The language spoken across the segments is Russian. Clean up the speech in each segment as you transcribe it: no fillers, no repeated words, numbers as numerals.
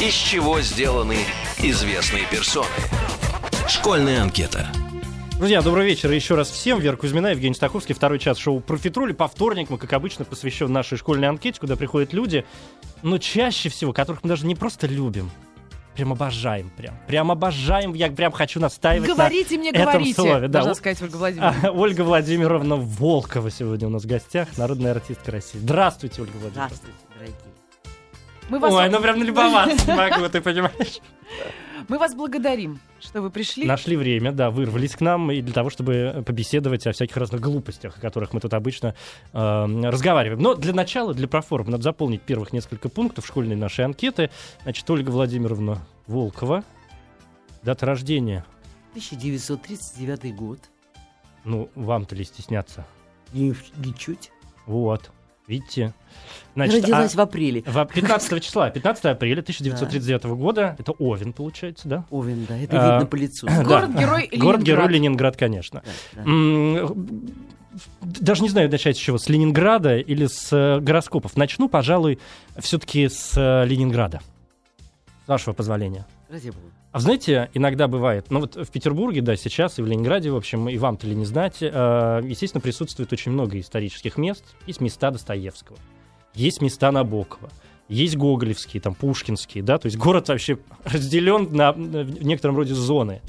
из чего сделаны известные персоны. Школьная анкета. Друзья, добрый вечер еще раз всем. Вера Кузьмина, Евгений Стаховский. Второй час шоу «Профитроли». По вторникам, как обычно, посвящен нашей школьной анкете, куда приходят люди, но чаще всего, которых мы даже не просто любим, прям обожаем, прям обожаем. Я прям хочу настаивать на этом слове. Да. Можно сказать, Ольга Владимировна. Ольга Владимировна Волкова сегодня у нас в гостях, народная артистка России. Здравствуйте, Ольга Владимировна. Здравствуйте, дорогие. Ой, ну прям налюбоваться могу, ты понимаешь? Мы вас благодарим, что вы пришли. Нашли время, да, вырвались к нам и для того, чтобы побеседовать о всяких разных глупостях, о которых мы тут обычно разговариваем. Но для начала, для проформы, надо заполнить первых несколько пунктов школьной нашей анкеты. Значит, Ольга Владимировна Волкова, дата рождения? 1939 год. Ну, вам-то ли стесняться? Ничуть. Вот. Видите? Значит, родилась в апреле. 15 числа, 15 апреля 1939 года. Это Овен, получается, да? Овен, да, это видно по лицу. Город-герой Ленинград. Город-герой Ленинград, конечно. Да, да. Даже не знаю, начать с чего, с Ленинграда или с гороскопов. Начну, пожалуй, все-таки с Ленинграда. С вашего позволения. Ради бога. А знаете, иногда бывает, ну вот в Петербурге, да, сейчас и в Ленинграде, в общем, и вам-то ли не знать, естественно, присутствует очень много исторических мест. Есть места Достоевского, есть места Набокова, есть Гоголевские, там, Пушкинские, да, то есть город вообще разделен на в некотором роде зоны.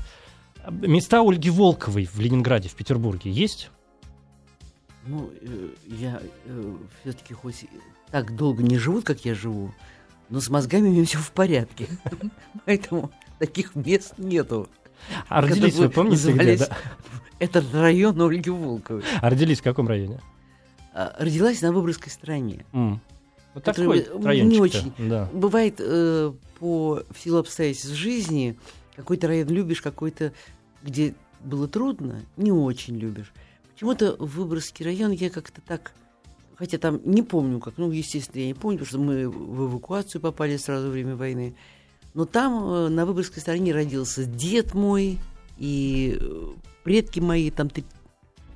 Места Ольги Волковой в Ленинграде, в Петербурге есть? Ну, я все-таки хоть так долго не живу, как я живу, но с мозгами у меня все в порядке, поэтому таких мест нету. А родились вы помните где, да? Это район Ольги Волковой. А родились в каком районе? Родилась на Выборгской стороне. Вот такой райончик. Не очень. Да. Бывает в силу обстоятельств жизни какой-то район любишь, какой-то, где было трудно, не очень любишь. Почему-то Выборгский район я как-то так... Хотя там не помню как, ну, естественно, я не помню, потому что мы в эвакуацию попали сразу во время войны. Но там на Выборгской стороне родился дед мой и предки мои там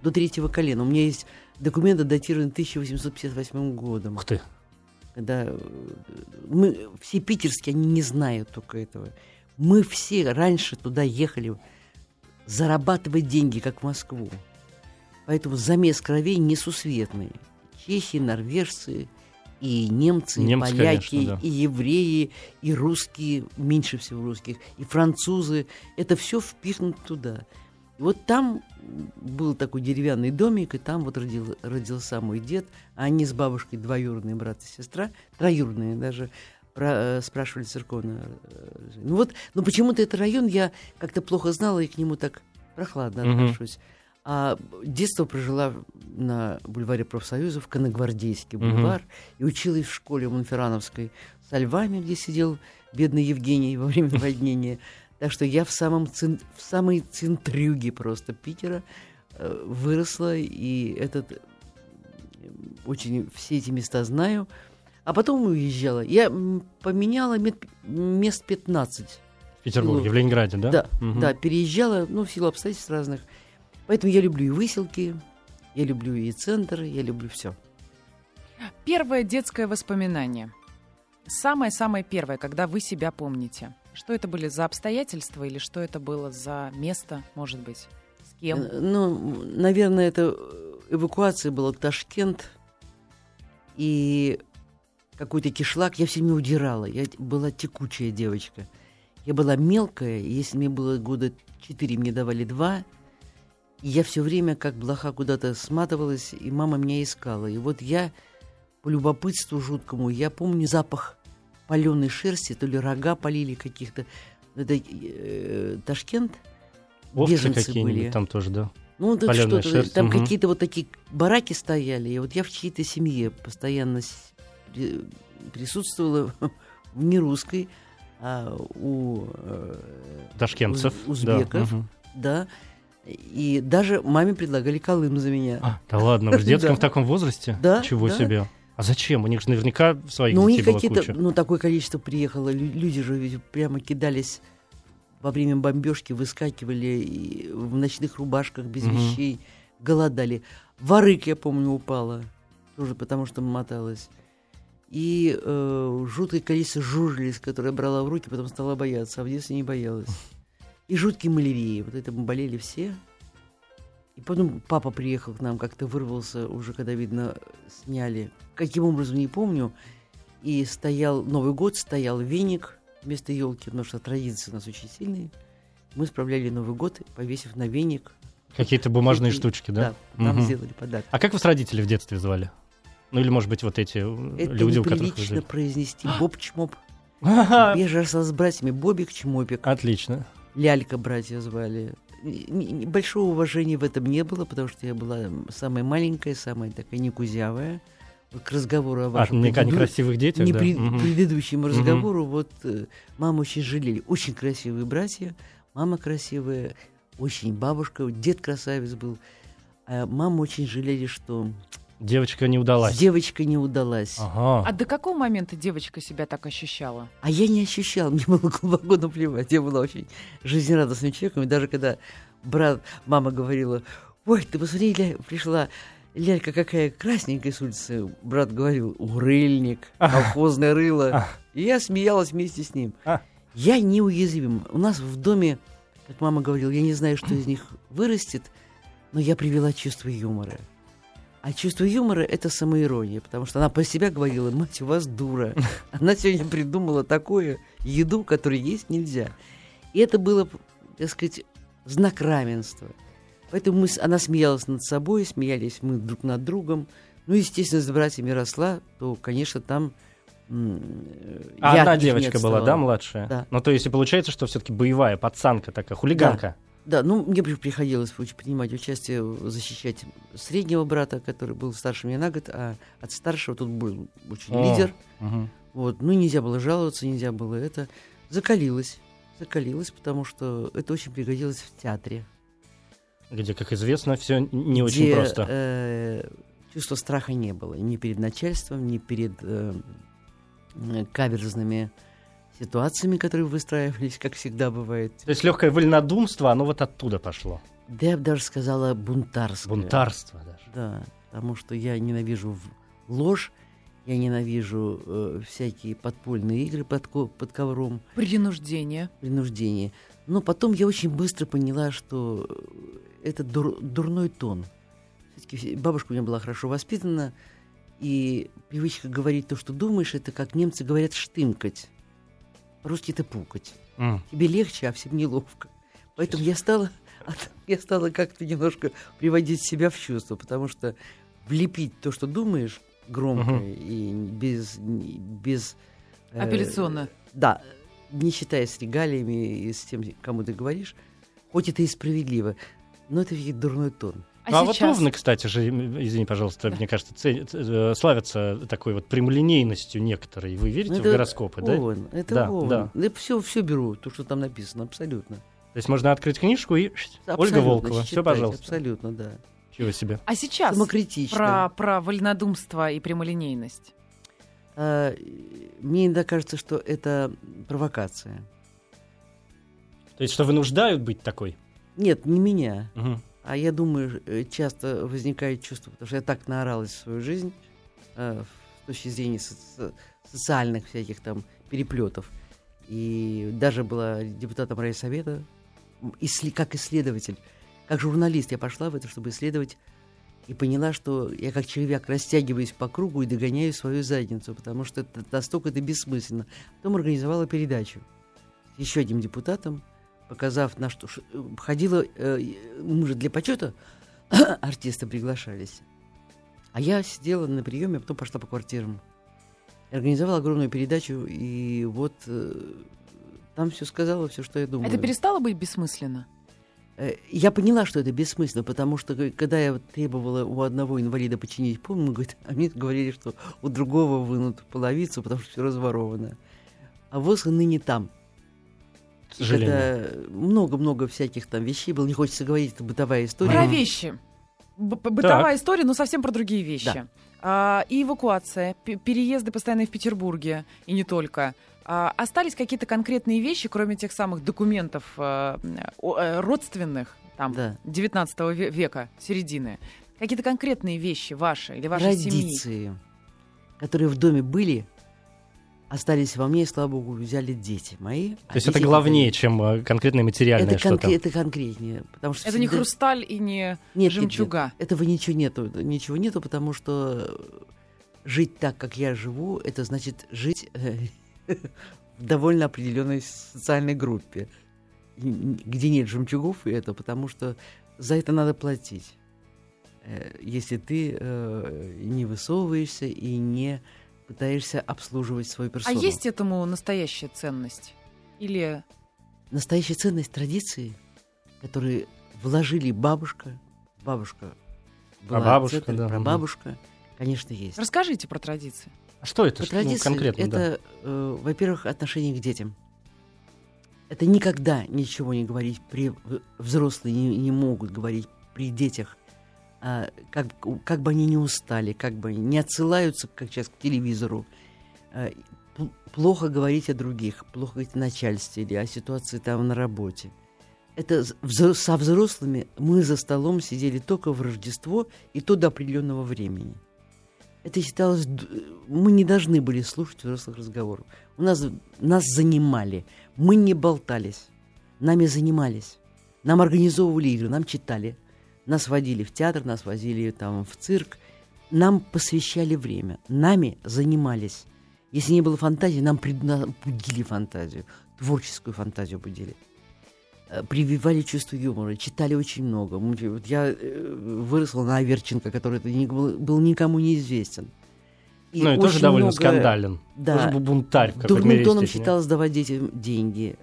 до третьего колена. У меня есть документы, датированные 1858 годом. Ух ты! Когда мы все питерские, они не знают только этого. Мы все раньше туда ехали зарабатывать деньги, как в Москву. Поэтому замес кровей несусветный. Чехи, норвежцы... И немцы, и поляки, конечно, да. И евреи, и русские, меньше всего русских, и французы. Это все впихнут туда. И вот там был такой деревянный домик, и там вот родился мой дед. А они с бабушкой двоюродные брат и сестра, троюродные даже, спрашивали церковную. Ну почему-то этот район я как-то плохо знала, и к нему так прохладно отношусь. А детство прожила на бульваре профсоюзов, Коногвардейский бульвар, и училась в школе Монферановской со львами, где сидел бедный Евгений во время наводнения. Так что я в самой центрюге просто Питера выросла, и очень все эти места знаю. А потом уезжала. Я поменяла мест 15. В Петербурге, в Ленинграде, да? Да, да, переезжала, в силу обстоятельств разных. Поэтому я люблю и выселки, я люблю и центр, я люблю все. Первое детское воспоминание. Самое-самое первое, когда вы себя помните. Что это были за обстоятельства или что это было за место, может быть? С кем? Ну, наверное, это эвакуация была, Ташкент и какой-то кишлак. Я все время удирала, я была текучая девочка. Я была мелкая, если мне было года 4, мне давали 2. И я все время, как блоха, куда-то сматывалась, и мама меня искала. И вот я, по любопытству жуткому, я помню запах паленой шерсти, то ли рога палили каких-то. Это Ташкент. Овцы какие-нибудь были. Там тоже, да? Ну, это паленая шерсть. Там какие-то вот такие бараки стояли. И вот я в чьей-то семье постоянно присутствовала в нерусской, а у ташкентцев, узбеков. Да. И даже маме предлагали колым за меня. Да ладно, в детском в таком возрасте? Да. Чего себе? А зачем? У них же наверняка своих детей было куча. Ну, такое количество приехало. Люди же ведь прямо кидались во время бомбежки, выскакивали в ночных рубашках, без вещей, голодали. Ворык, я помню, упала. Тоже потому, что моталась. и жуткое количество жужелиц, которое я брала в руки, потом стала бояться, а в детстве не боялась. И жуткие малярии, вот это мы болели все. И потом папа приехал к нам, как-то вырвался уже, когда, видно, сняли. Каким образом, не помню. И стоял, Новый год, стоял веник вместо елки, потому что традиции у нас очень сильные. Мы справляли Новый год, повесив на веник. Какие-то бумажные штучки, да? Да, нам сделали подарок. А как вас родители в детстве звали? Ну или, может быть, вот эти люди, у которых вы жили? Это неприлично произнести Боб-Чмоп. Я же росла с братьями Бобик-Чмопик. Отлично. Лялька братья звали. Большого уважения в этом не было, потому что я была самая маленькая, самая такая некузявая. Вот к разговору о вашем некрасивых детях, да? Предыдущему разговору, вот маму очень жалели. Очень красивые братья, мама красивая, очень бабушка, дед красавец был. А маму очень жалели, что... Девочка не удалась. Девочка не удалась. Ага. А до какого момента девочка себя так ощущала? А я не ощущала, мне было глубоко наплевать. Я была очень жизнерадостным человеком. И даже когда мама говорила: «Ой, ты посмотри, пришла лялька какая красненькая с улицы», брат говорил: «Урыльник, колхозное рыло». И я смеялась вместе с ним. Я неуязвима. У нас в доме, как мама говорила, я не знаю, что из них вырастет, но я привела чувство юмора. А чувство юмора — это самоирония, потому что она про себя говорила: «Мать, у вас дура». Она сегодня придумала такую еду, которую есть нельзя. И это было, так сказать, знак равенства. Поэтому она смеялась над собой, смеялись мы друг над другом. Ну, естественно, с братьями росла, то, конечно, там... А одна девочка была, да, младшая? Да. Ну, то есть, и получается, что все-таки боевая, пацанка такая, хулиганка. Да. Да, ну, мне приходилось принимать участие, защищать среднего брата, который был старше меня на год, а от старшего тут был очень лидер. Угу. Вот, ну, нельзя было жаловаться, нельзя было это. Закалилась, потому что это очень пригодилось в театре. Где, как известно, все не очень просто. Чувства страха не было ни перед начальством, ни перед каверзными ситуациями, которые выстраивались, как всегда бывает. То есть легкое вольнодумство, оно вот оттуда пошло. Да, я бы даже сказала, бунтарство. Бунтарство даже. Да, потому что я ненавижу ложь, я ненавижу всякие подпольные игры под ковром. Принуждение. Но потом я очень быстро поняла, что это дурной тон. Все-таки бабушка у меня была хорошо воспитана, и привычка говорить то, что думаешь, это как немцы говорят «штымкать». По-русски это пукать. Тебе легче, а всем неловко. Поэтому я стала как-то немножко приводить себя в чувство, потому что влепить то, что думаешь, громко и без апелляционно. Да, не считая с регалиями и с тем, кому ты говоришь, хоть это и справедливо, но это ведь дурной тон. А вот ровно, кстати же, извини, пожалуйста, да. Мне кажется, славятся такой вот прямолинейностью некоторые. Вы верите в гороскопы, Овен, да? Это Овен. Да. Я все беру, то, что там написано, абсолютно. То есть можно открыть книжку и... Абсолютно, Ольга Волкова, все, пожалуйста. Абсолютно, да. Чего себе. А сейчас про вольнодумство и прямолинейность. Мне иногда кажется, что это провокация. То есть что вынуждают быть такой? Нет, не меня. Угу. А я думаю, часто возникает чувство, потому что я так наоралась в свою жизнь с точки зрения социальных всяких там переплетов. И даже была депутатом райсовета, как исследователь, как журналист я пошла в это, чтобы исследовать, и поняла, что я как червяк растягиваюсь по кругу и догоняю свою задницу, потому что это настолько это бессмысленно. Потом организовала передачу с еще одним депутатом, показав, на что ходила, мы же для почета артисты приглашались. А я сидела на приеме, а потом пошла по квартирам. Организовала огромную передачу, и вот там все сказала, все, что я думала. Это перестало быть бессмысленно? Я поняла, что это бессмысленно, потому что, когда я требовала у одного инвалида починить пол, а мне говорили, что у другого вынут половицу, потому что все разворовано. А воз ныне там. Когда много-много всяких там вещей было, не хочется говорить, это бытовая история. Про вещи. Бытовая история, но совсем про другие вещи. Да. И эвакуация, переезды постоянные в Петербурге, и не только. Остались какие-то конкретные вещи, кроме тех самых документов родственных, там, да. 19 века, середины? Какие-то конкретные вещи ваши или вашей семьи? Традиции. которые в доме были, остались во мне, и, слава богу, взяли дети мои. То есть это главнее, чем конкретное материальное что-то? Это конкретнее. Потому что это всегда... не хрусталь и не жемчуга? Нет, этого ничего нету, потому что жить так, как я живу, это значит жить в довольно определенной социальной группе, где нет жемчугов, и это потому что за это надо платить, если ты не высовываешься и не пытаешься обслуживать свою персону. А есть этому настоящая ценность? Или... Настоящая ценность традиции, которые вложили бабушка была бабушка, центр, да, прабабушка, конечно, есть. Расскажите про традиции. А что это? Традиции, конкретно, это, во-первых, отношение к детям. Это никогда ничего не говорить, взрослые не могут говорить при детях, как бы они не устали, как бы они не отсылаются, как сейчас, к телевизору. Плохо говорить о других, плохо говорить о начальстве или о ситуации там на работе. Это со взрослыми мы за столом сидели только в Рождество и то до определенного времени. Это считалось... Мы не должны были слушать взрослых разговоров. Нас занимали. Мы не болтались. Нами занимались. Нам организовывали игры, нам читали. Нас водили в театр, нас возили там, в цирк. Нам посвящали время. Нами занимались. Если не было фантазии, нам будили фантазию. Творческую фантазию будили. Прививали чувство юмора, читали очень много. Вот я выросла на Аверченко, который был никому неизвестен. Ну и тоже довольно скандален. Да. Тоже бунтарь. Дурным тоном считалось давать детям деньги.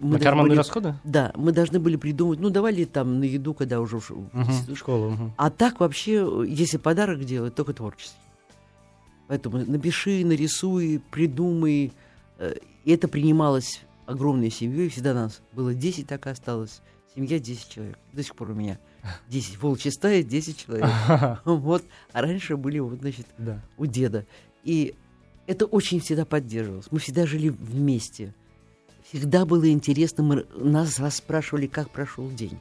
Мы на карманные расходы? Да, мы должны были придумать. Ну, давали там на еду, когда уже в школу. А так вообще, если подарок делать, только творческий. Поэтому напиши, нарисуй, придумай. И это принималось... огромной семьей, всегда нас было 10, так и осталось. Семья 10 человек. До сих пор у меня 10. Волчья стая 10 человек. Вот. А раньше были, вот, значит, да, у деда. И это очень всегда поддерживалось. Мы всегда жили вместе. Всегда было интересно. Нас расспрашивали, как прошел день.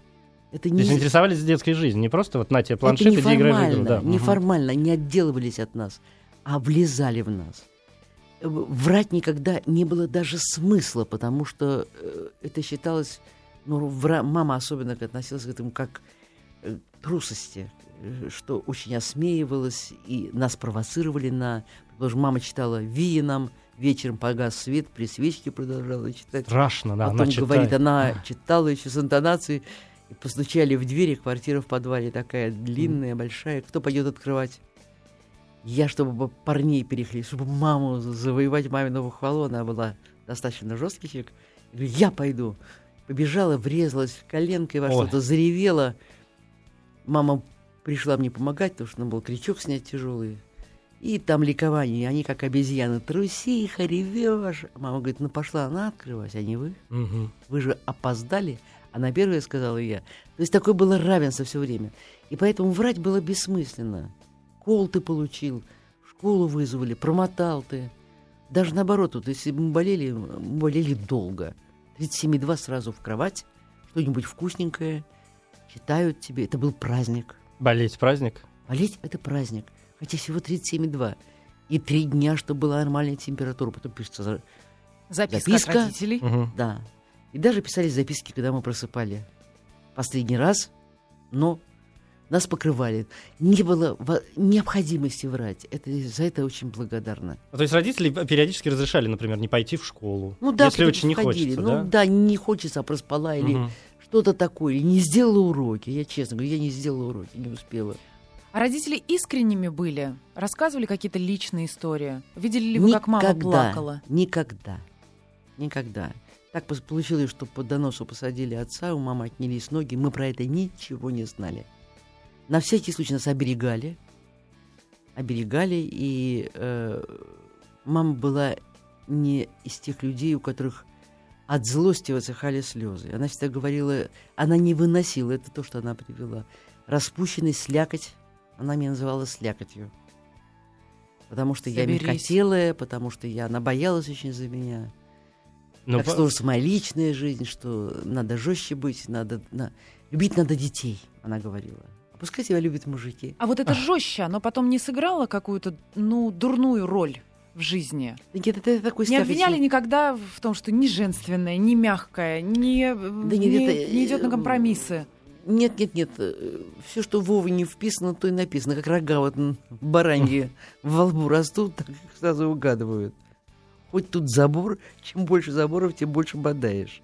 Это не... То есть интересовались детской жизнью, не просто вот на тебе планшет, иди играй в игру. Да. Неформально, не отделывались от нас, а влезали в нас. Врать никогда не было даже смысла, потому что это считалось... Ну, мама особенно относилась к этому как к трусости, что очень осмеивалась, и нас провоцировали на... Потому что мама читала «Вии» нам, вечером погас свет, при свечке продолжала читать. Страшно, да, потом она говорит, читает. Она читала еще с интонацией, и постучали в двери, квартира в подвале такая длинная, большая. Кто пойдет открывать? Я, чтобы парней перехлестить, чтобы маму завоевать, мамину хвалу, она была достаточно жесткий человек. Я говорю, я пойду. Побежала, врезалась коленкой во что-то, заревела. Мама пришла мне помогать, потому что надо было крючок снять тяжелый. И там ликование, они как обезьяны. Трусиха, ревешь. Мама говорит, ну пошла она открывать, а не вы. Угу. Вы же опоздали. Она первая сказала, я. То есть такое было равенство все время. И поэтому врать было бессмысленно. Кол ты получил, школу вызвали, промотал ты. Даже наоборот, вот, если бы мы болели долго. 37,2 сразу в кровать, что-нибудь вкусненькое, читают тебе. Это был праздник. Болеть праздник? Болеть – это праздник. Хотя всего 37,2. И 3 дня, чтобы была нормальная температура. Потом пишется записка от родителей. Угу. Да. И даже писали записки, когда мы просыпали. Последний раз, но... Нас покрывали. Не было необходимости врать. За это очень благодарна. То есть родители периодически разрешали, например, не пойти в школу? Ну да, если очень не хочется, да? Ну да, не хочется, а проспала или что-то такое. Не сделала уроки. Я честно говорю, я не сделала уроки, не успела. А родители искренними были? Рассказывали какие-то личные истории? Видели ли вы, как мама плакала? Никогда. Так получилось, что по доносу посадили отца, у мамы отнялись ноги. Мы про это ничего не знали. На всякий случай нас оберегали, и мама была не из тех людей, у которых от злости высыхали слезы. Она всегда говорила, она не выносила, это то, что она привела. Распущенный слякоть, она меня называла слякотью. Потому что я мягкотелая, потому что она боялась очень за меня. Как сложилась моя личная жизнь, что надо жестче быть, любить надо детей, она говорила. Пускай тебя любят мужики. А вот это жестче, оно потом не сыграло какую-то, дурную роль в жизни? Никита, это такой не обвиняли никогда в том, что не женственное, не мягкое, не идет на компромиссы? Нет. Все, что Вовы не вписано, то и написано. Как рога вот бараньи во лбу растут, так сразу угадывают. Хоть тут забор, чем больше заборов, тем больше бодаешь.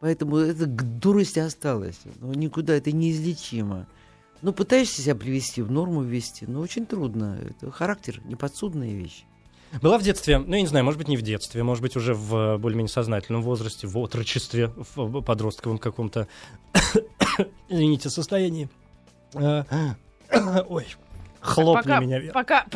Поэтому это к дурости осталось. Но никуда это неизлечимо. Ну, пытаешься себя привести в норму, ввести, но очень трудно. Это характер, неподсудная вещь. Была в детстве, я не знаю, может быть, не в детстве, может быть, уже в более-менее сознательном возрасте, в отрочестве, в подростковом каком-то, извините, состоянии. Ой, хлопни пока, меня. Пока.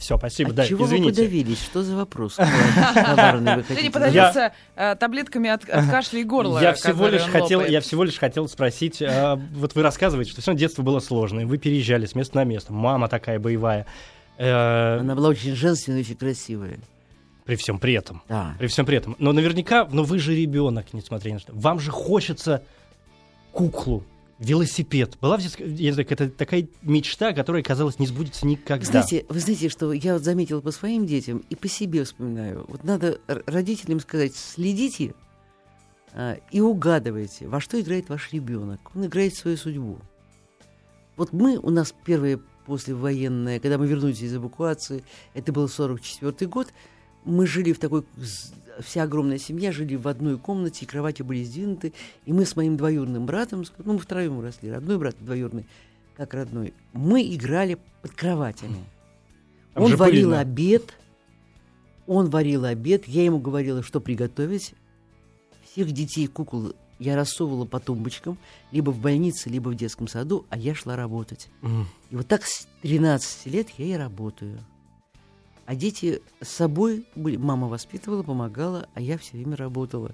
Все, спасибо, да, извините. Чего вы подавились? Что за вопрос? Ты не подавился таблетками от кашля и горла. Я всего лишь хотел спросить. Вот вы рассказываете, что все детство было сложное. Вы переезжали с места на место. Мама такая боевая. Она была очень женственная, очень красивая. При всем при этом. Да. При всем при этом. Но наверняка, вы же ребенок, несмотря на что. Вам же хочется куклу. Велосипед. Была это такая мечта, которая, казалось, не сбудется никогда. Вы знаете, что я вот заметила по своим детям и по себе вспоминаю. Вот надо родителям сказать, следите и угадывайте, во что играет ваш ребенок. Он играет свою судьбу. Вот у нас первые послевоенные, когда мы вернулись из эвакуации, это был 1944 год, мы жили в такой... Вся огромная семья жили в одной комнате, и кровати были сдвинуты. И мы с моим двоюродным братом, мы втроем росли, родной брат, двоюродный, как родной, мы играли под кроватями. Он варил обед, я ему говорила, что приготовить. Всех детей кукол я рассовывала по тумбочкам, либо в больнице, либо в детском саду, а я шла работать. И вот так с 13 лет я и работаю. А дети с собой были. Мама воспитывала, помогала, а я все время работала.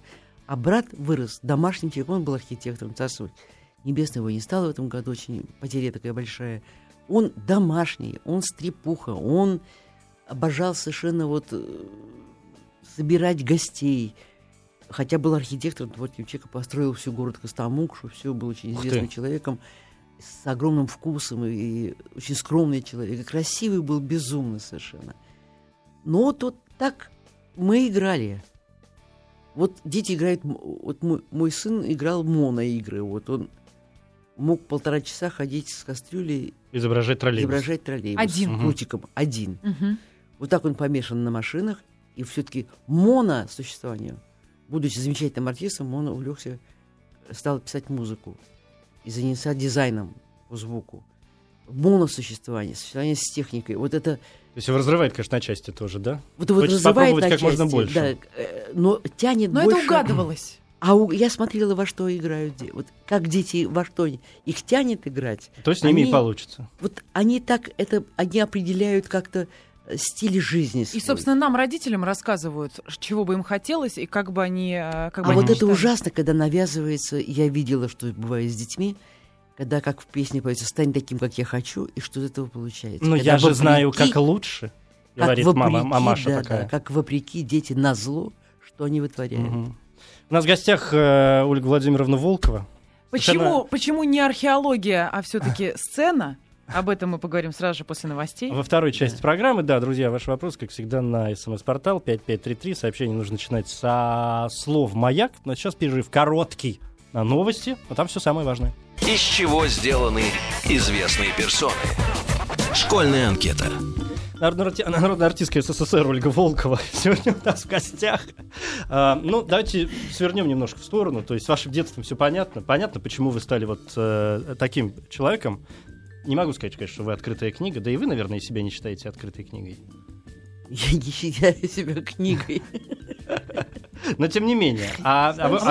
А брат вырос домашним человеком, он был архитектором. Царство небесное его не стало в этом году, очень потеря такая большая. Он домашний, он стрепуха, он обожал совершенно собирать гостей. Хотя был архитектором, творческим человеком, построил всю город Костомукшу, все, был очень известным человеком, с огромным вкусом и очень скромный человек. И красивый был безумно совершенно. Но вот так мы играли. Вот дети играют... Вот мой сын играл моноигры. Вот он мог 1,5 часа ходить с кастрюлей... Изображать троллейбус. Один. Крутиком. Один. Угу. Вот так он помешан на машинах. И все-таки моносуществованию, будучи замечательным артистом, он увлекся, стал писать музыку. И занялся дизайном по звуку. Моносуществование, существование с техникой. Вот это... То есть его разрывает, конечно, на части тоже, да? Хочется попробовать как можно больше. Да, но тянет больше. Но это угадывалось. Я смотрела, во что играют дети. Вот как дети, во что их тянет играть. То есть с ними и получится. Вот они так это... Они определяют как-то стиль жизни свой. И, собственно, нам, родителям, рассказывают, чего бы им хотелось и как бы они... это ужасно, когда навязывается... Я видела, что бывает с детьми, когда, как в песне поется, «Стань таким, как я хочу», и что из этого получается. Но я же знаю, как лучше, говорит мама, мамаша такая. Да, как вопреки дети назло, что они вытворяют. Угу. У нас в гостях Ольга Владимировна Волкова. Почему не археология, а все-таки сцена? Об этом мы поговорим сразу же после новостей. Во второй части программы, да, друзья, ваш вопрос, как всегда, на СМС-портал 5533. Сообщение нужно начинать со слов «Маяк». Но сейчас перерыв короткий на новости, но там все самое важное. Из чего сделаны известные персоны? Школьная анкета. Народная артистка СССР Ольга Волкова сегодня у нас в гостях. Давайте свернем немножко в сторону. То есть с вашим детством все понятно. Понятно, почему вы стали таким человеком. Не могу сказать, конечно, что вы открытая книга. Да и вы, наверное, себя не считаете открытой книгой. Я не считаю себя книгой. Но тем не менее.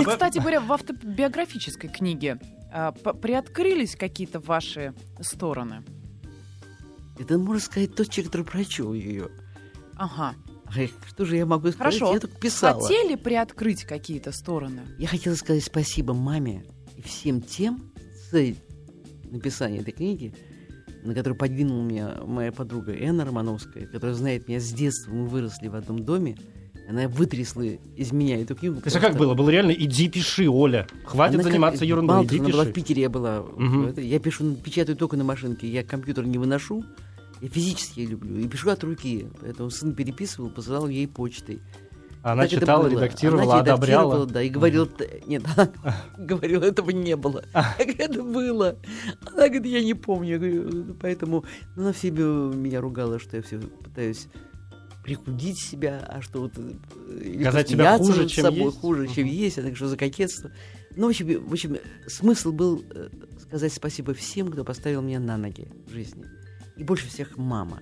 Кстати говоря, в автобиографической книге приоткрылись какие-то ваши стороны? Это, можно сказать, тот человек, который прочел ее. Ага. Что же я могу сказать? Хорошо. Я только писала. Хотели приоткрыть какие-то стороны? Я хотела сказать спасибо маме и всем тем, написание этой книги, на которую подвинула меня моя подруга Энна Романовская, которая знает меня с детства, мы выросли в одном доме, Она вытрясла из меня эту книгу. То есть, а как было? Было реально, иди пиши, Оля. Хватит заниматься ерундой, мало, иди пиши. Она была в Питере, я была. Угу. Я пишу, печатаю только на машинке. Я компьютер не выношу. Я физически люблю. И пишу от руки. Поэтому сын переписывал, посылал ей почтой. Она так читала, редактировала, она одобряла. Да, и говорила... Нет, она говорила, этого не было. Это было. Она говорит, я не помню. Поэтому она все меня ругала, что я все пытаюсь прикудить себя, а что вот... Сказать себя хуже, чем собой, есть. Хуже, чем есть. Она говорит, что за кокетство. Ну, в общем, смысл был сказать спасибо всем, кто поставил меня на ноги в жизни. И больше всех мама.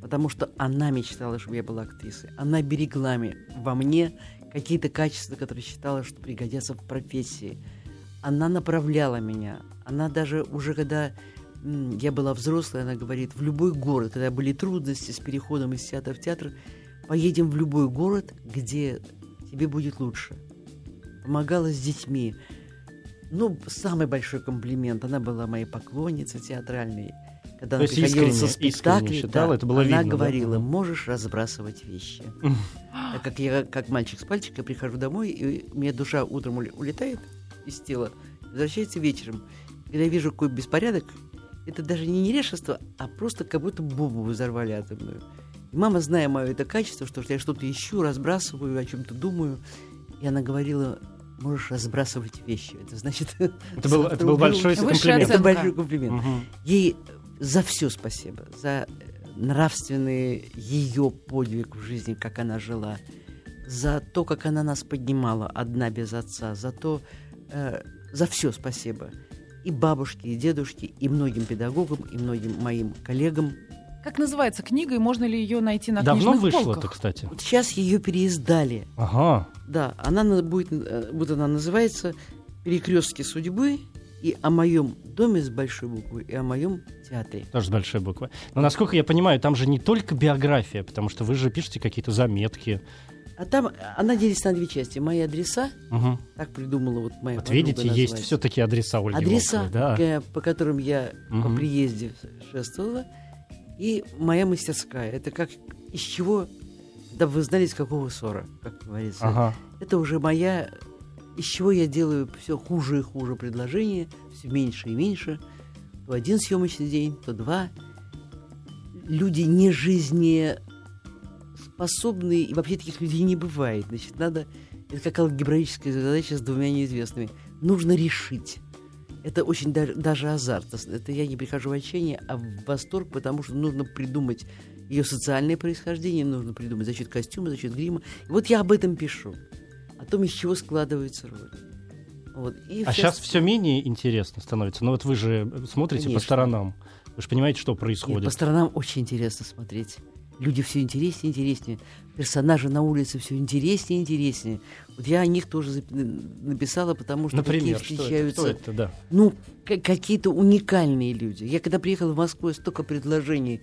Потому что она мечтала, чтобы я была актрисой. Она берегла во мне какие-то качества, которые считала, что пригодятся в профессии. Она направляла меня. Она даже уже когда я была взрослая, она говорит, в любой город, когда были трудности с переходом из театра в театр, поедем в любой город, где тебе будет лучше. Помогала с детьми. Ну, самый большой комплимент. Она была моей поклонницей театральной. Когда она приходила со спектакля, она говорила, да? Можешь разбрасывать вещи. Так как я, как мальчик с пальчика, прихожу домой, и у меня душа утром улетает из тела, возвращается вечером. Когда я вижу какой беспорядок, это даже не нерешество, а просто как будто бомбу взорвали атомную. И мама, зная мое это качество, что я что-то ищу, разбрасываю, о чем-то думаю, и она говорила... Можешь разбрасывать вещи. Это значит... Это был большой комплимент. Это большой комплимент. Угу. Ей за все спасибо. За нравственный ее подвиг в жизни, как она жила. За то, как она нас поднимала одна без отца. За все спасибо. И бабушке, и дедушке, и многим педагогам, и многим моим коллегам. Как называется книга, и можно ли ее найти на книжных полках? Давно вышла-то, кстати. Вот сейчас ее переиздали. Ага. Да, она будет, вот она называется «Перекрестки судьбы» и «О моем доме» с большой буквы, и «О моем театре». Тоже большая буква. Но, насколько я понимаю, там же не только биография, потому что вы же пишете какие-то заметки. А там она делится на две части. Мои адреса, угу. Так придумала вот моя подруга. Вот видите, назвать. Есть все-таки адреса Ольги Волковой. Адреса, да. По которым я по приезде шествовала. И моя мастерская. Это как из чего, да вы знали, из какого ссора, как говорится. Ага. Это уже моя, из чего я делаю все хуже и хуже предложения, все меньше и меньше. То один съемочный день, то два. Люди не жизнеспособные, и вообще таких людей не бывает. Значит, надо, это как алгебраическая задача с двумя неизвестными. Нужно решить. Это очень даже азарт. Это я не прихожу в отчаяние, а в восторг, потому что нужно придумать ее социальное происхождение, нужно придумать за счет костюма, за счет грима. И вот я об этом пишу. О том, из чего складывается роль. Вот. А сейчас все менее интересно становится. Но вот вы же смотрите, конечно, по сторонам. Вы же понимаете, что происходит. Нет, по сторонам очень интересно смотреть. Люди все интереснее и интереснее. Персонажи на улице все интереснее и интереснее. Вот я о них тоже написала, потому что такие встречаются. Например, что это? Да. Ну, какие-то уникальные люди. Я когда приехала в Москву, столько предложений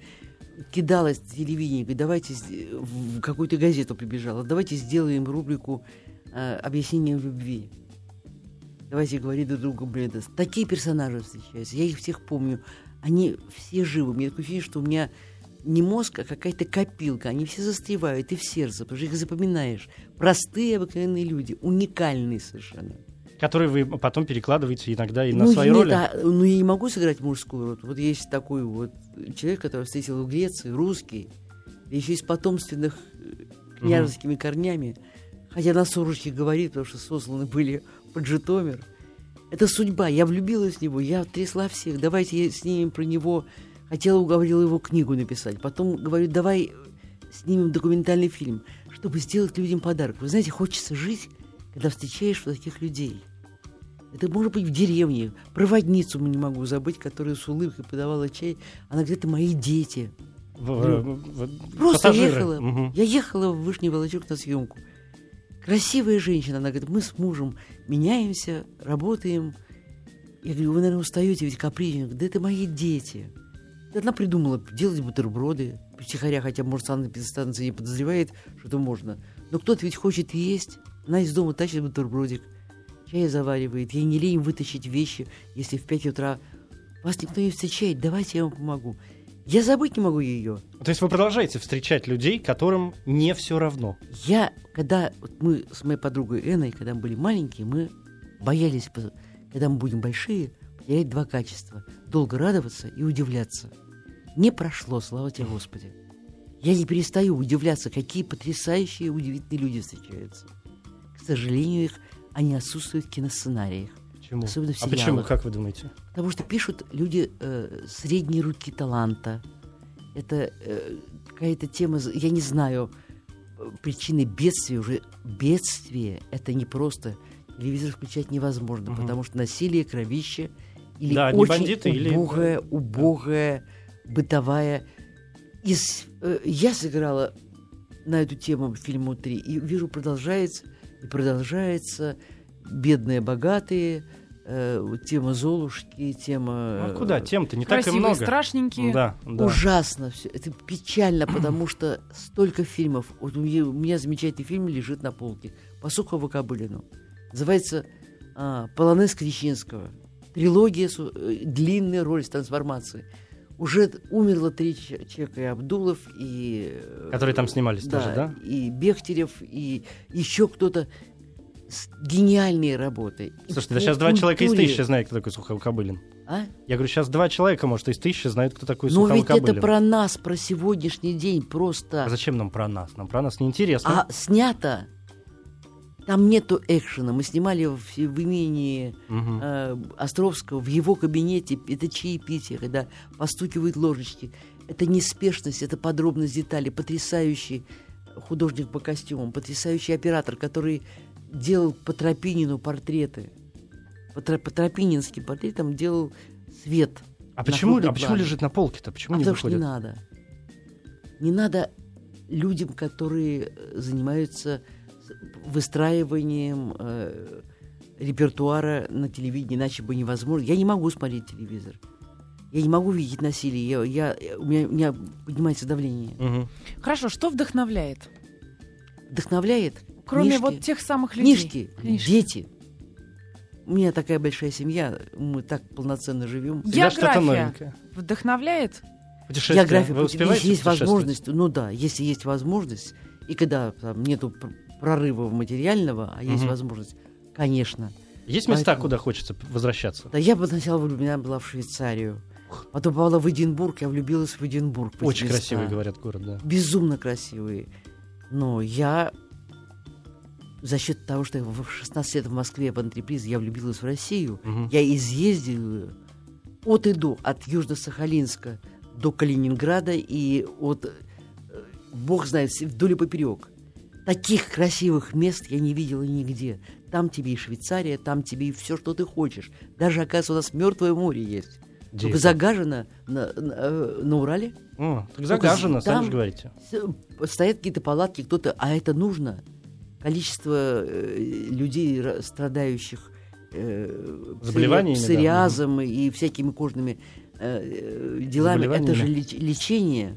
кидалась в телевидение. Говорит, давайте в какую-то газету прибежала. Давайте сделаем рубрику «Объяснение любви». Давайте говорить друг другу бледность. Такие персонажи встречаются. Я их всех помню. Они все живы. У меня такое ощущение, что у меня... не мозг, а какая-то копилка. Они все застревают и в сердце, потому что их запоминаешь. Простые, обыкновенные люди, уникальные совершенно. Которые вы потом перекладываете иногда и на свои роли. Ну, я не могу сыграть мужскую роль. Вот есть такой вот человек, который встретил в Греции, русский, еще из потомственных княжескими корнями. Хотя на сурочке говорит, потому что сосланы были под Житомир. Это судьба. Я влюбилась в него, я трясла всех. Давайте снимем про него... Хотела, уговорила его книгу написать. Потом говорю, давай снимем документальный фильм, чтобы сделать людям подарок. Вы знаете, хочется жить, когда встречаешь вот таких людей. Это может быть в деревне. Проводницу не могу забыть, которая с улыбкой подавала чай. Она говорит, это мои дети. Просто ехала. Я ехала в Вышний Волочёк на съемку. Красивая женщина. Она говорит, мы с мужем меняемся, работаем. Я говорю, вы, наверное, устаете, ведь капризничаете. Да это мои дети. Она придумала делать бутерброды втихаря, хотя, может, Анна Пенстанция не подозревает, что это можно. Но кто-то ведь хочет есть. Она из дома тащит бутербродик, чай заваривает. Ей не лень вытащить вещи, если в 5 утра вас никто не встречает. Давайте я вам помогу. Я забыть не могу ее. То есть вы продолжаете встречать людей, которым не все равно? Я, когда вот мы с моей подругой Энной, когда мы были маленькие, мы боялись, когда мы будем большие, потерять два качества. Долго радоваться и удивляться. Не прошло, слава тебе, Господи. Я не перестаю удивляться, какие потрясающие и удивительные люди встречаются. К сожалению, они отсутствуют в киносценариях. Почему? Особенно в сериалах. А почему, как вы думаете? Потому что пишут люди средней руки таланта. Это какая-то тема, я не знаю, причины бедствия. Уже бедствие — это не просто телевизор включать невозможно, потому что насилие, кровище или да, очень бандиты, убогая, или... убогая, бытовая... Я сыграла на эту тему фильм «Внутри», и вижу, продолжается, и продолжается. Бедные, богатые, тема Золушки, тема... А куда? Тем-то не так и много. Красивые, страшненькие. Да, да. Ужасно все. Это печально, потому что столько фильмов. Вот у меня замечательный фильм лежит на полке. По Сухово-Кобылину. Называется «Полонез Кречинского». Трилогия, длинная роль с трансформацией. Уже умерло 3 человека, и Абдулов, и... Которые там снимались тоже, да? И Бехтерев, и еще кто-то с гениальной работой. Слушайте, да сейчас 2 человека из 1000 знают, кто такой Сухово-Кобылин. А? Я говорю, сейчас 2 человека, может, из 1000 знают, кто такой Сухово-Кобылин. Но ведь это про нас, про сегодняшний день просто... А зачем нам про нас? Нам про нас неинтересно. А снято... Там нету экшена. Мы снимали в имении Островского, в его кабинете. Это чаепитие, когда постукивают ложечки. Это неспешность, это подробность деталей. Потрясающий художник по костюмам, потрясающий оператор, который делал по Тропинину портреты. По тропининским портретам делал свет. А почему лежит на полке-то? Почему не выходит? Потому что не надо. Не надо людям, которые занимаются... выстраиванием репертуара на телевидении, иначе бы невозможно. Я не могу смотреть телевизор. Я не могу видеть насилие. У меня поднимается давление. Угу. Хорошо, что вдохновляет? Вдохновляет? Кроме книжки, вот тех самых людей. Книжки, дети. У меня такая большая семья, мы так полноценно живем. География вдохновляет? География. Если есть возможность, если есть возможность, и когда там нету прорывов материального, а есть возможность, конечно. Есть места, куда хочется возвращаться? Да, я бы сначала влюблена была в Швейцарию, потом попала в Эдинбург, я влюбилась в Эдинбург. Очень красивый, говорят, город, да. Безумно красивый. Но я за счет того, что я в 16 лет в Москве в антреприз, я влюбилась в Россию, я изъездила от и до, от Южно-Сахалинска до Калининграда и от, бог знает, вдоль и поперек. Таких красивых мест я не видела нигде. Там тебе и Швейцария, там тебе и все, что ты хочешь. Даже, оказывается, у нас Мертвое море есть. Только загажено на Урале. Только загажено, сами же говорите. Стоят какие-то палатки, кто-то... А это нужно. Количество людей, страдающих псориазом и всякими кожными делами. Это же лечение...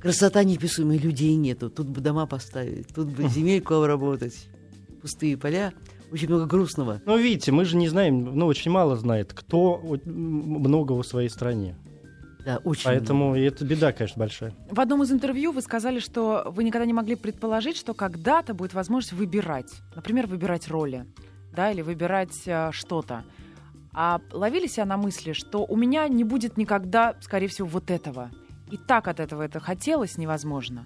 Красота неописуемая, людей нету. Тут бы дома поставить, тут бы земельку обработать. Пустые поля. Очень много грустного. Ну, видите, мы же не знаем, очень мало знает, кто многого в своей стране. Да, очень. Поэтому это беда, конечно, большая. В одном из интервью вы сказали, что вы никогда не могли предположить, что когда-то будет возможность выбирать. Например, выбирать роли, да, или выбирать что-то. А ловили себя на мысли, что у меня не будет никогда, скорее всего, вот этого. И так от этого это хотелось невозможно.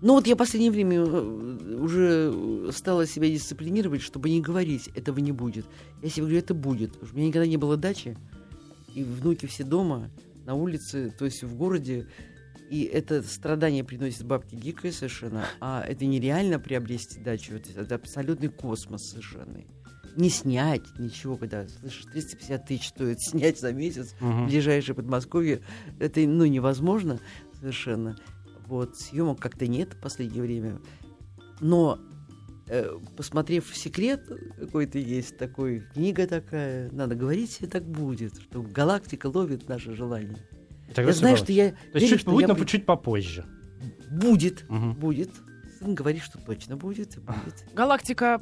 Я в последнее время уже стала себя дисциплинировать, чтобы не говорить, этого не будет. Я себе говорю, это будет. У меня никогда не было дачи, и внуки все дома, на улице, то есть в городе. И это страдание приносит бабке дикое совершенно. А это нереально приобрести дачу. Это абсолютный космос совершенно. Не снять ничего, когда, слышишь, 350 тысяч стоит снять за месяц в ближайшее Подмосковье. Это, невозможно совершенно. Съемок как-то нет в последнее время. Но, посмотрев «Секрет», какой-то есть такой, книга такая, надо говорить, и так будет, что галактика ловит наше желание. Я знаю, что я... То есть чуть попозже. Будет. Сын говорит, что точно будет. Галактика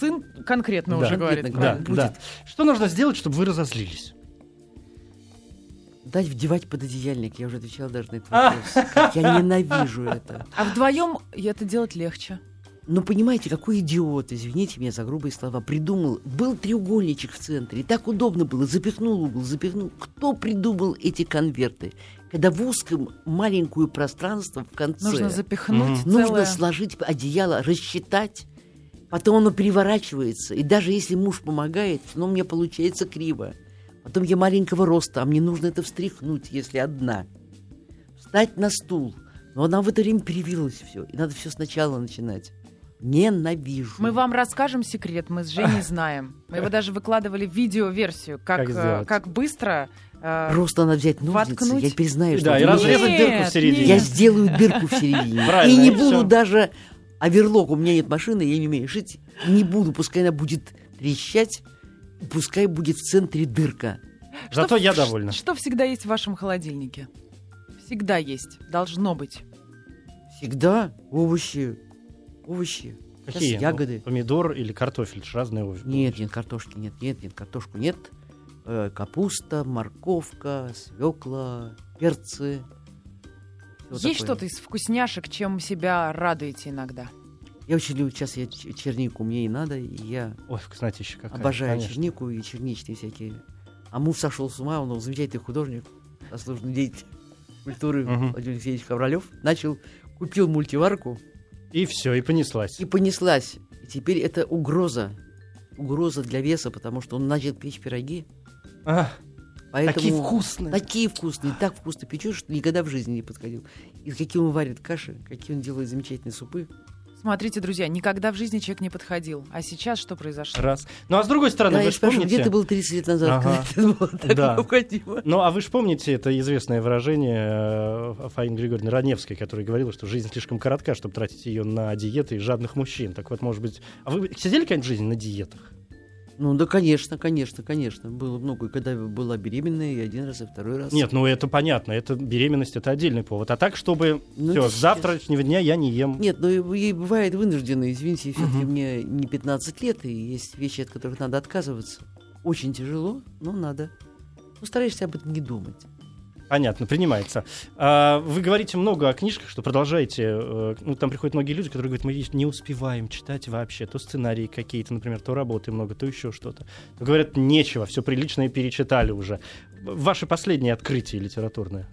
сын конкретно уже говорит. Да. Что нужно сделать, чтобы вы разозлились? Дать вдевать под одеяльник. Я уже отвечала даже на этот вопрос. Как я ненавижу это. А вдвоем это делать легче. Ну, понимаете, какой идиот, извините меня за грубые слова, придумал. Был треугольничек в центре, и так удобно было. Запихнул угол, запихнул. Кто придумал эти конверты? Когда в узком маленькое пространство в конце... Нужно запихнуть целое... Нужно сложить одеяло, рассчитать. Потом оно переворачивается. И даже если муж помогает, но мне получается криво. Потом я маленького роста, а мне нужно это встряхнуть, если одна. Встать на стул. Но она в это время перевилась все. И надо все сначала начинать. Ненавижу. Мы вам расскажем секрет, мы с Женей знаем. Мы его даже выкладывали в видеоверсию, как быстро... Просто надо взять ножницы, воткнуть. Я теперь знаю, что... Да, и разрезать дырку в середине. Я сделаю дырку в середине. И не буду даже... Оверлок, у меня нет машины, я не умею шить. Не буду, пускай она будет трещать, пускай будет в центре дырка. Зато я довольна. Что всегда есть в вашем холодильнике? Всегда есть, должно быть. Всегда овощи. Овощи. Какие? Ягоды. Ну, помидор или картофель? Разные овощи. Нет, картошки нет, картошку нет. Капуста, морковка, свекла, перцы. Есть что-то из вкусняшек, чем себя радуете иногда? Я очень люблю. Сейчас я чернику, мне и надо. И я вкуснотища какая. Обожаю, конечно, чернику и черничные всякие. А муж сошел с ума, он замечательный художник, заслуженный деятель культуры Владимир Алексеевич Ковролев. Купил мультиварку. И все, и понеслась. И теперь это угроза. Угроза для веса, потому что он начал печь пироги. Поэтому такие вкусные, так вкусно печешь, что никогда в жизни не подходил. И какие он варит каши, какие он делает замечательные супы. Смотрите, друзья, никогда в жизни человек не подходил. А сейчас что произошло? Раз. Ну, а с другой стороны, да, вы же помните... Где это было 30 лет назад, когда это было так необходимо. Ну, а вы же помните это известное выражение Фаины Григорьевны Раневской, которая говорила, что жизнь слишком коротка, чтобы тратить ее на диеты и жадных мужчин. Так вот, может быть... А вы сидели когда-нибудь в жизни на диетах? Ну, да, конечно. Было много. И когда я была беременная, и один раз, и второй раз. Нет, ну это понятно. Это беременность, это отдельный повод. А так, чтобы все, с завтрашнего дня я не ем. Нет, ну ей бывает вынужденно. Извините, все-таки мне не 15 лет, и есть вещи, от которых надо отказываться. Очень тяжело, но надо. Ну, стараешься об этом не думать. Понятно, принимается. Вы говорите много о книжках, что продолжаете. Ну, там приходят многие люди, которые говорят, мы не успеваем читать вообще. То сценарии какие-то, например, то работы много, то еще что-то. Говорят, нечего, все приличное перечитали уже. Ваше последнее открытие литературное?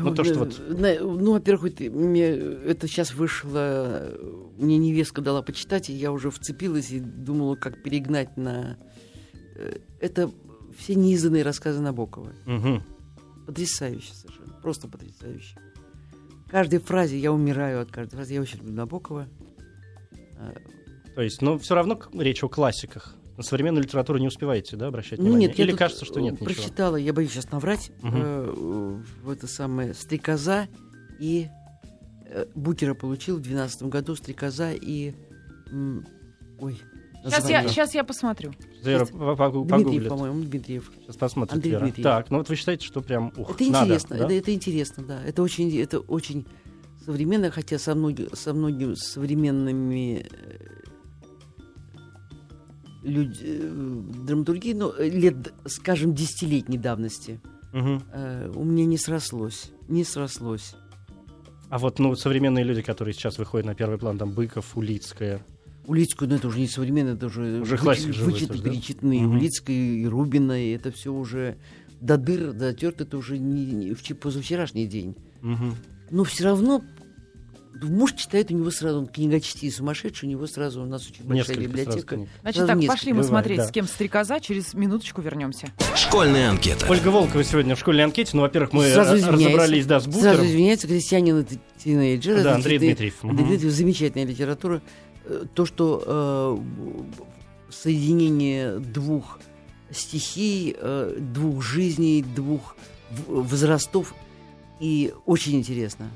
Ну, то, что вот... ну, во-первых, это сейчас вышло... Мне невестка дала почитать, и я уже вцепилась и думала, как перегнать на... Это все неизданные рассказы Набокова. Потрясающе совершенно. Просто потрясающе. В каждой фразе я умираю от каждой фразы. Я очень люблю Набокова. То есть, но все равно речь о классиках. На современную литературу не успеваете, да, обращать внимание? Нет, или кажется, что нет ничего? Прочитала, я боюсь сейчас наврать, это самое «Стрекоза» и Букера получил в 2012 году. «Стрекоза» и... Сейчас я посмотрю. Вера погуглит. По-моему, Дмитриев. Сейчас посмотрим. Андрей Вера. Дмитриев. Так, ну вот вы считаете, что прям это интересно, надо, да? Это интересно, да. Это очень современно, хотя со многими современными драматургией, но лет, скажем, 10-летней давности у меня не срослось. А вот современные люди, которые сейчас выходят на первый план, там Быков, Улицкая. Улицкую, это уже не современное, это уже перечитанные Улицкая и Рубина, и это все уже до дыр, до терт, это уже не позавчерашний день. Но все равно муж читает у него сразу, он книгочти сумасшедший, у него сразу у нас очень большая библиотека. Значит так, пошли мы смотреть, с кем «Стрекоза», через минуточку вернемся. Школьная анкета. Ольга Волкова сегодня в «Школьной анкете». Ну, во-первых, мы разобрались, с Букером. Сразу извиняется, крестьянин и тинейджер. Да, Андрей Дмитриев. Замечательная литература. То, что соединение двух стихий, двух жизней, двух возрастов, и очень интересно.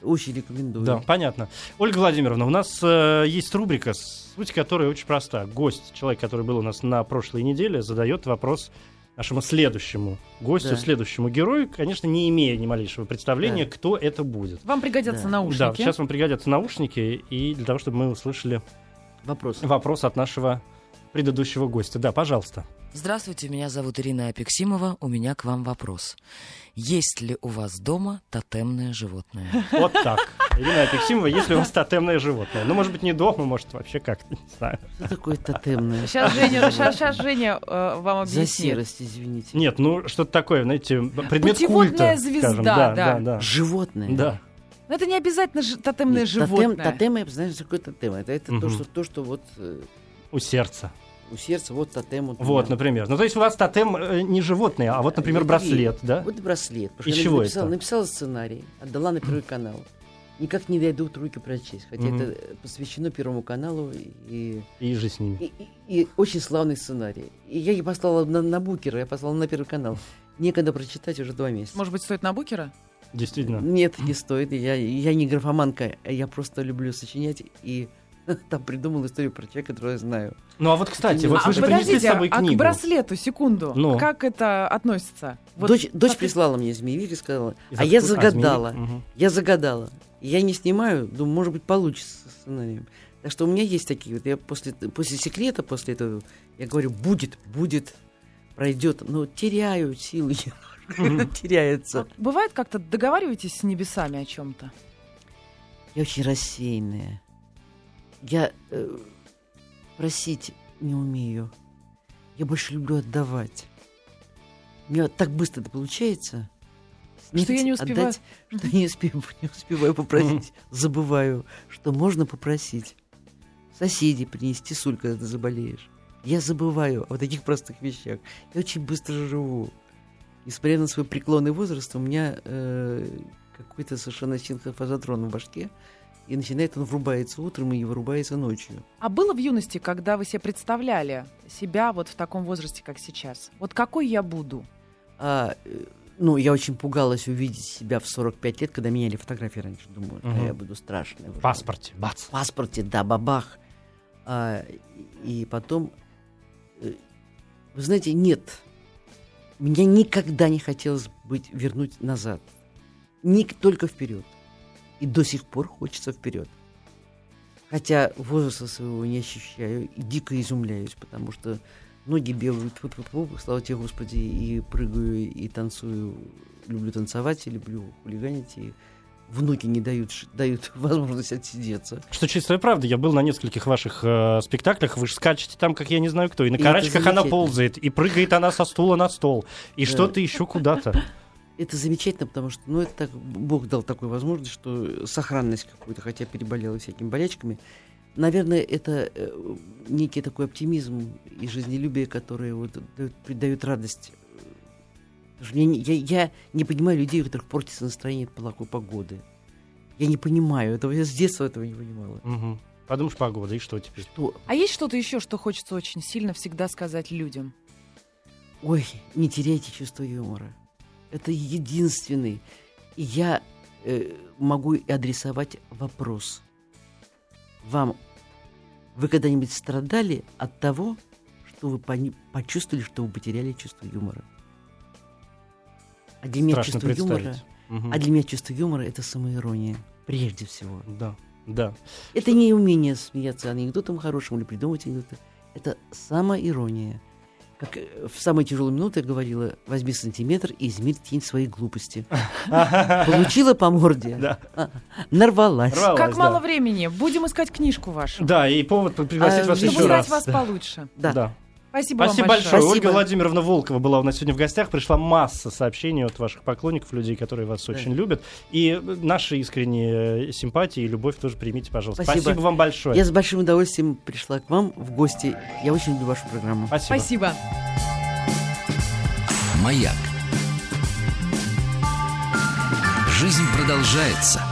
Очень рекомендую. Да, понятно. Ольга Владимировна, у нас есть рубрика, суть которой очень проста. Гость, человек, который был у нас на прошлой неделе, задает вопрос нашему следующему гостю, следующему герою, конечно, не имея ни малейшего представления, кто это будет. Вам пригодятся наушники. Да, сейчас вам пригодятся наушники, и для того, чтобы мы услышали вопрос от нашего предыдущего гостя. Да, пожалуйста. Здравствуйте, меня зовут Ирина Апексимова. У меня к вам вопрос. Есть ли у вас дома тотемное животное? Вот так. Ирина Апексимова, есть ли у вас тотемное животное? Ну, может быть, не дома, может, вообще как-то, не знаю. Что такое тотемное? Сейчас Женя вам объяснит. За серость, извините. Нет, ну, что-то такое, знаете, предмет культа. Путеводная звезда, да. Животное. Да. Но это не обязательно тотемное животное. Тотем, я знаю, что такое тотем. Это то, что вот... У сердца. У сердца вот тотем. Вот, например. Ну, то есть у вас тотем не животное, а вот, например, браслет, да? Вот браслет. Из чего это? Написала сценарий, отдала на Первый канал. Никак не дойдут руки прочесть. Хотя это посвящено Первому каналу. И же с ними. И очень славный сценарий. И я не послала на Букера, я послала на Первый канал. Некогда прочитать уже 2 месяца. Может быть, стоит на Букера? Действительно? Нет, не стоит. Я не графоманка, я просто люблю сочинять и... Там придумал историю про человека, которую я знаю. Ну а вот, кстати, вот вы же принесли с собой книгу. А к браслету, секунду, как это относится? Вот дочь прислала мне змеевик и сказала, я загадала, Я не снимаю, думаю, может быть, получится со сценарием. Так что у меня есть такие, вот я после секрета, после этого, я говорю, будет, пройдет, но теряю силы, теряется. Бывает, как-то договариваетесь с небесами о чем-то? Я очень рассеянная. Я просить не умею. Я больше люблю отдавать. У меня так быстро это получается. Что я не успеваю. Отдать, что не успеваю попросить. Забываю, что можно попросить. Соседи принести соль, когда ты заболеешь. Я забываю о таких простых вещах. Я очень быстро живу. Несмотря на свой преклонный возраст, у меня какой-то совершенно синхрофазотрон в башке. И начинает он врубается утром и вырубается ночью. А было в юности, когда вы себе представляли себя вот в таком возрасте, как сейчас? Вот какой я буду? Я очень пугалась увидеть себя в 45 лет, когда меняли фотографии раньше. Думаю, я буду страшная. В паспорте, бац. В паспорте, да, бабах. И потом... Вы знаете, нет. Меня никогда не хотелось вернуть назад. Только вперед. И до сих пор хочется вперед. Хотя возраста своего не ощущаю и дико изумляюсь, потому что ноги бегают, слава тебе, Господи, и прыгаю, и танцую. Люблю танцевать, и люблю хулиганить, и внуки не дают возможность отсидеться. Что чистая правда, я был на нескольких ваших спектаклях, вы же скачете там, как я не знаю кто, и на карачках она ползает, и прыгает она со стула на стол, и что-то еще куда-то. Это замечательно, потому что, это так Бог дал такую возможность, что сохранность какую-то, хотя переболела всякими болячками. Наверное, это некий такой оптимизм и жизнелюбие, которые придают радость. Я не понимаю людей, у которых портится настроение от плохой погоды. Я не понимаю этого, я с детства этого не понимала. Угу. Подумаешь, погода, и что теперь? А есть что-то еще, что хочется очень сильно всегда сказать людям? Ой, не теряйте чувство юмора. Это единственный. И я могу адресовать вопрос. Вам. Вы когда-нибудь страдали от того, что вы почувствовали, что вы потеряли чувство юмора? А для меня чувство юмора, это самоирония. Прежде всего. Да. Это не умение смеяться анекдотом хорошим или придумывать анекдоты. Это самоирония. Как в самые тяжелые минуты я говорила, возьми сантиметр и измерь тень своей глупости. Получила по морде. Нарвалась. Как мало времени. Будем искать книжку вашу. Да, и повод пригласить вас еще раз. Чтобы узнать вас получше. Да. Спасибо большое. Ольга Владимировна Волкова была у нас сегодня в гостях. Пришла масса сообщений от ваших поклонников, людей, которые вас очень любят. И наши искренние симпатии и любовь тоже примите, пожалуйста. Спасибо вам большое. Я с большим удовольствием пришла к вам в гости. Я очень люблю вашу программу. Спасибо. Маяк. Жизнь продолжается.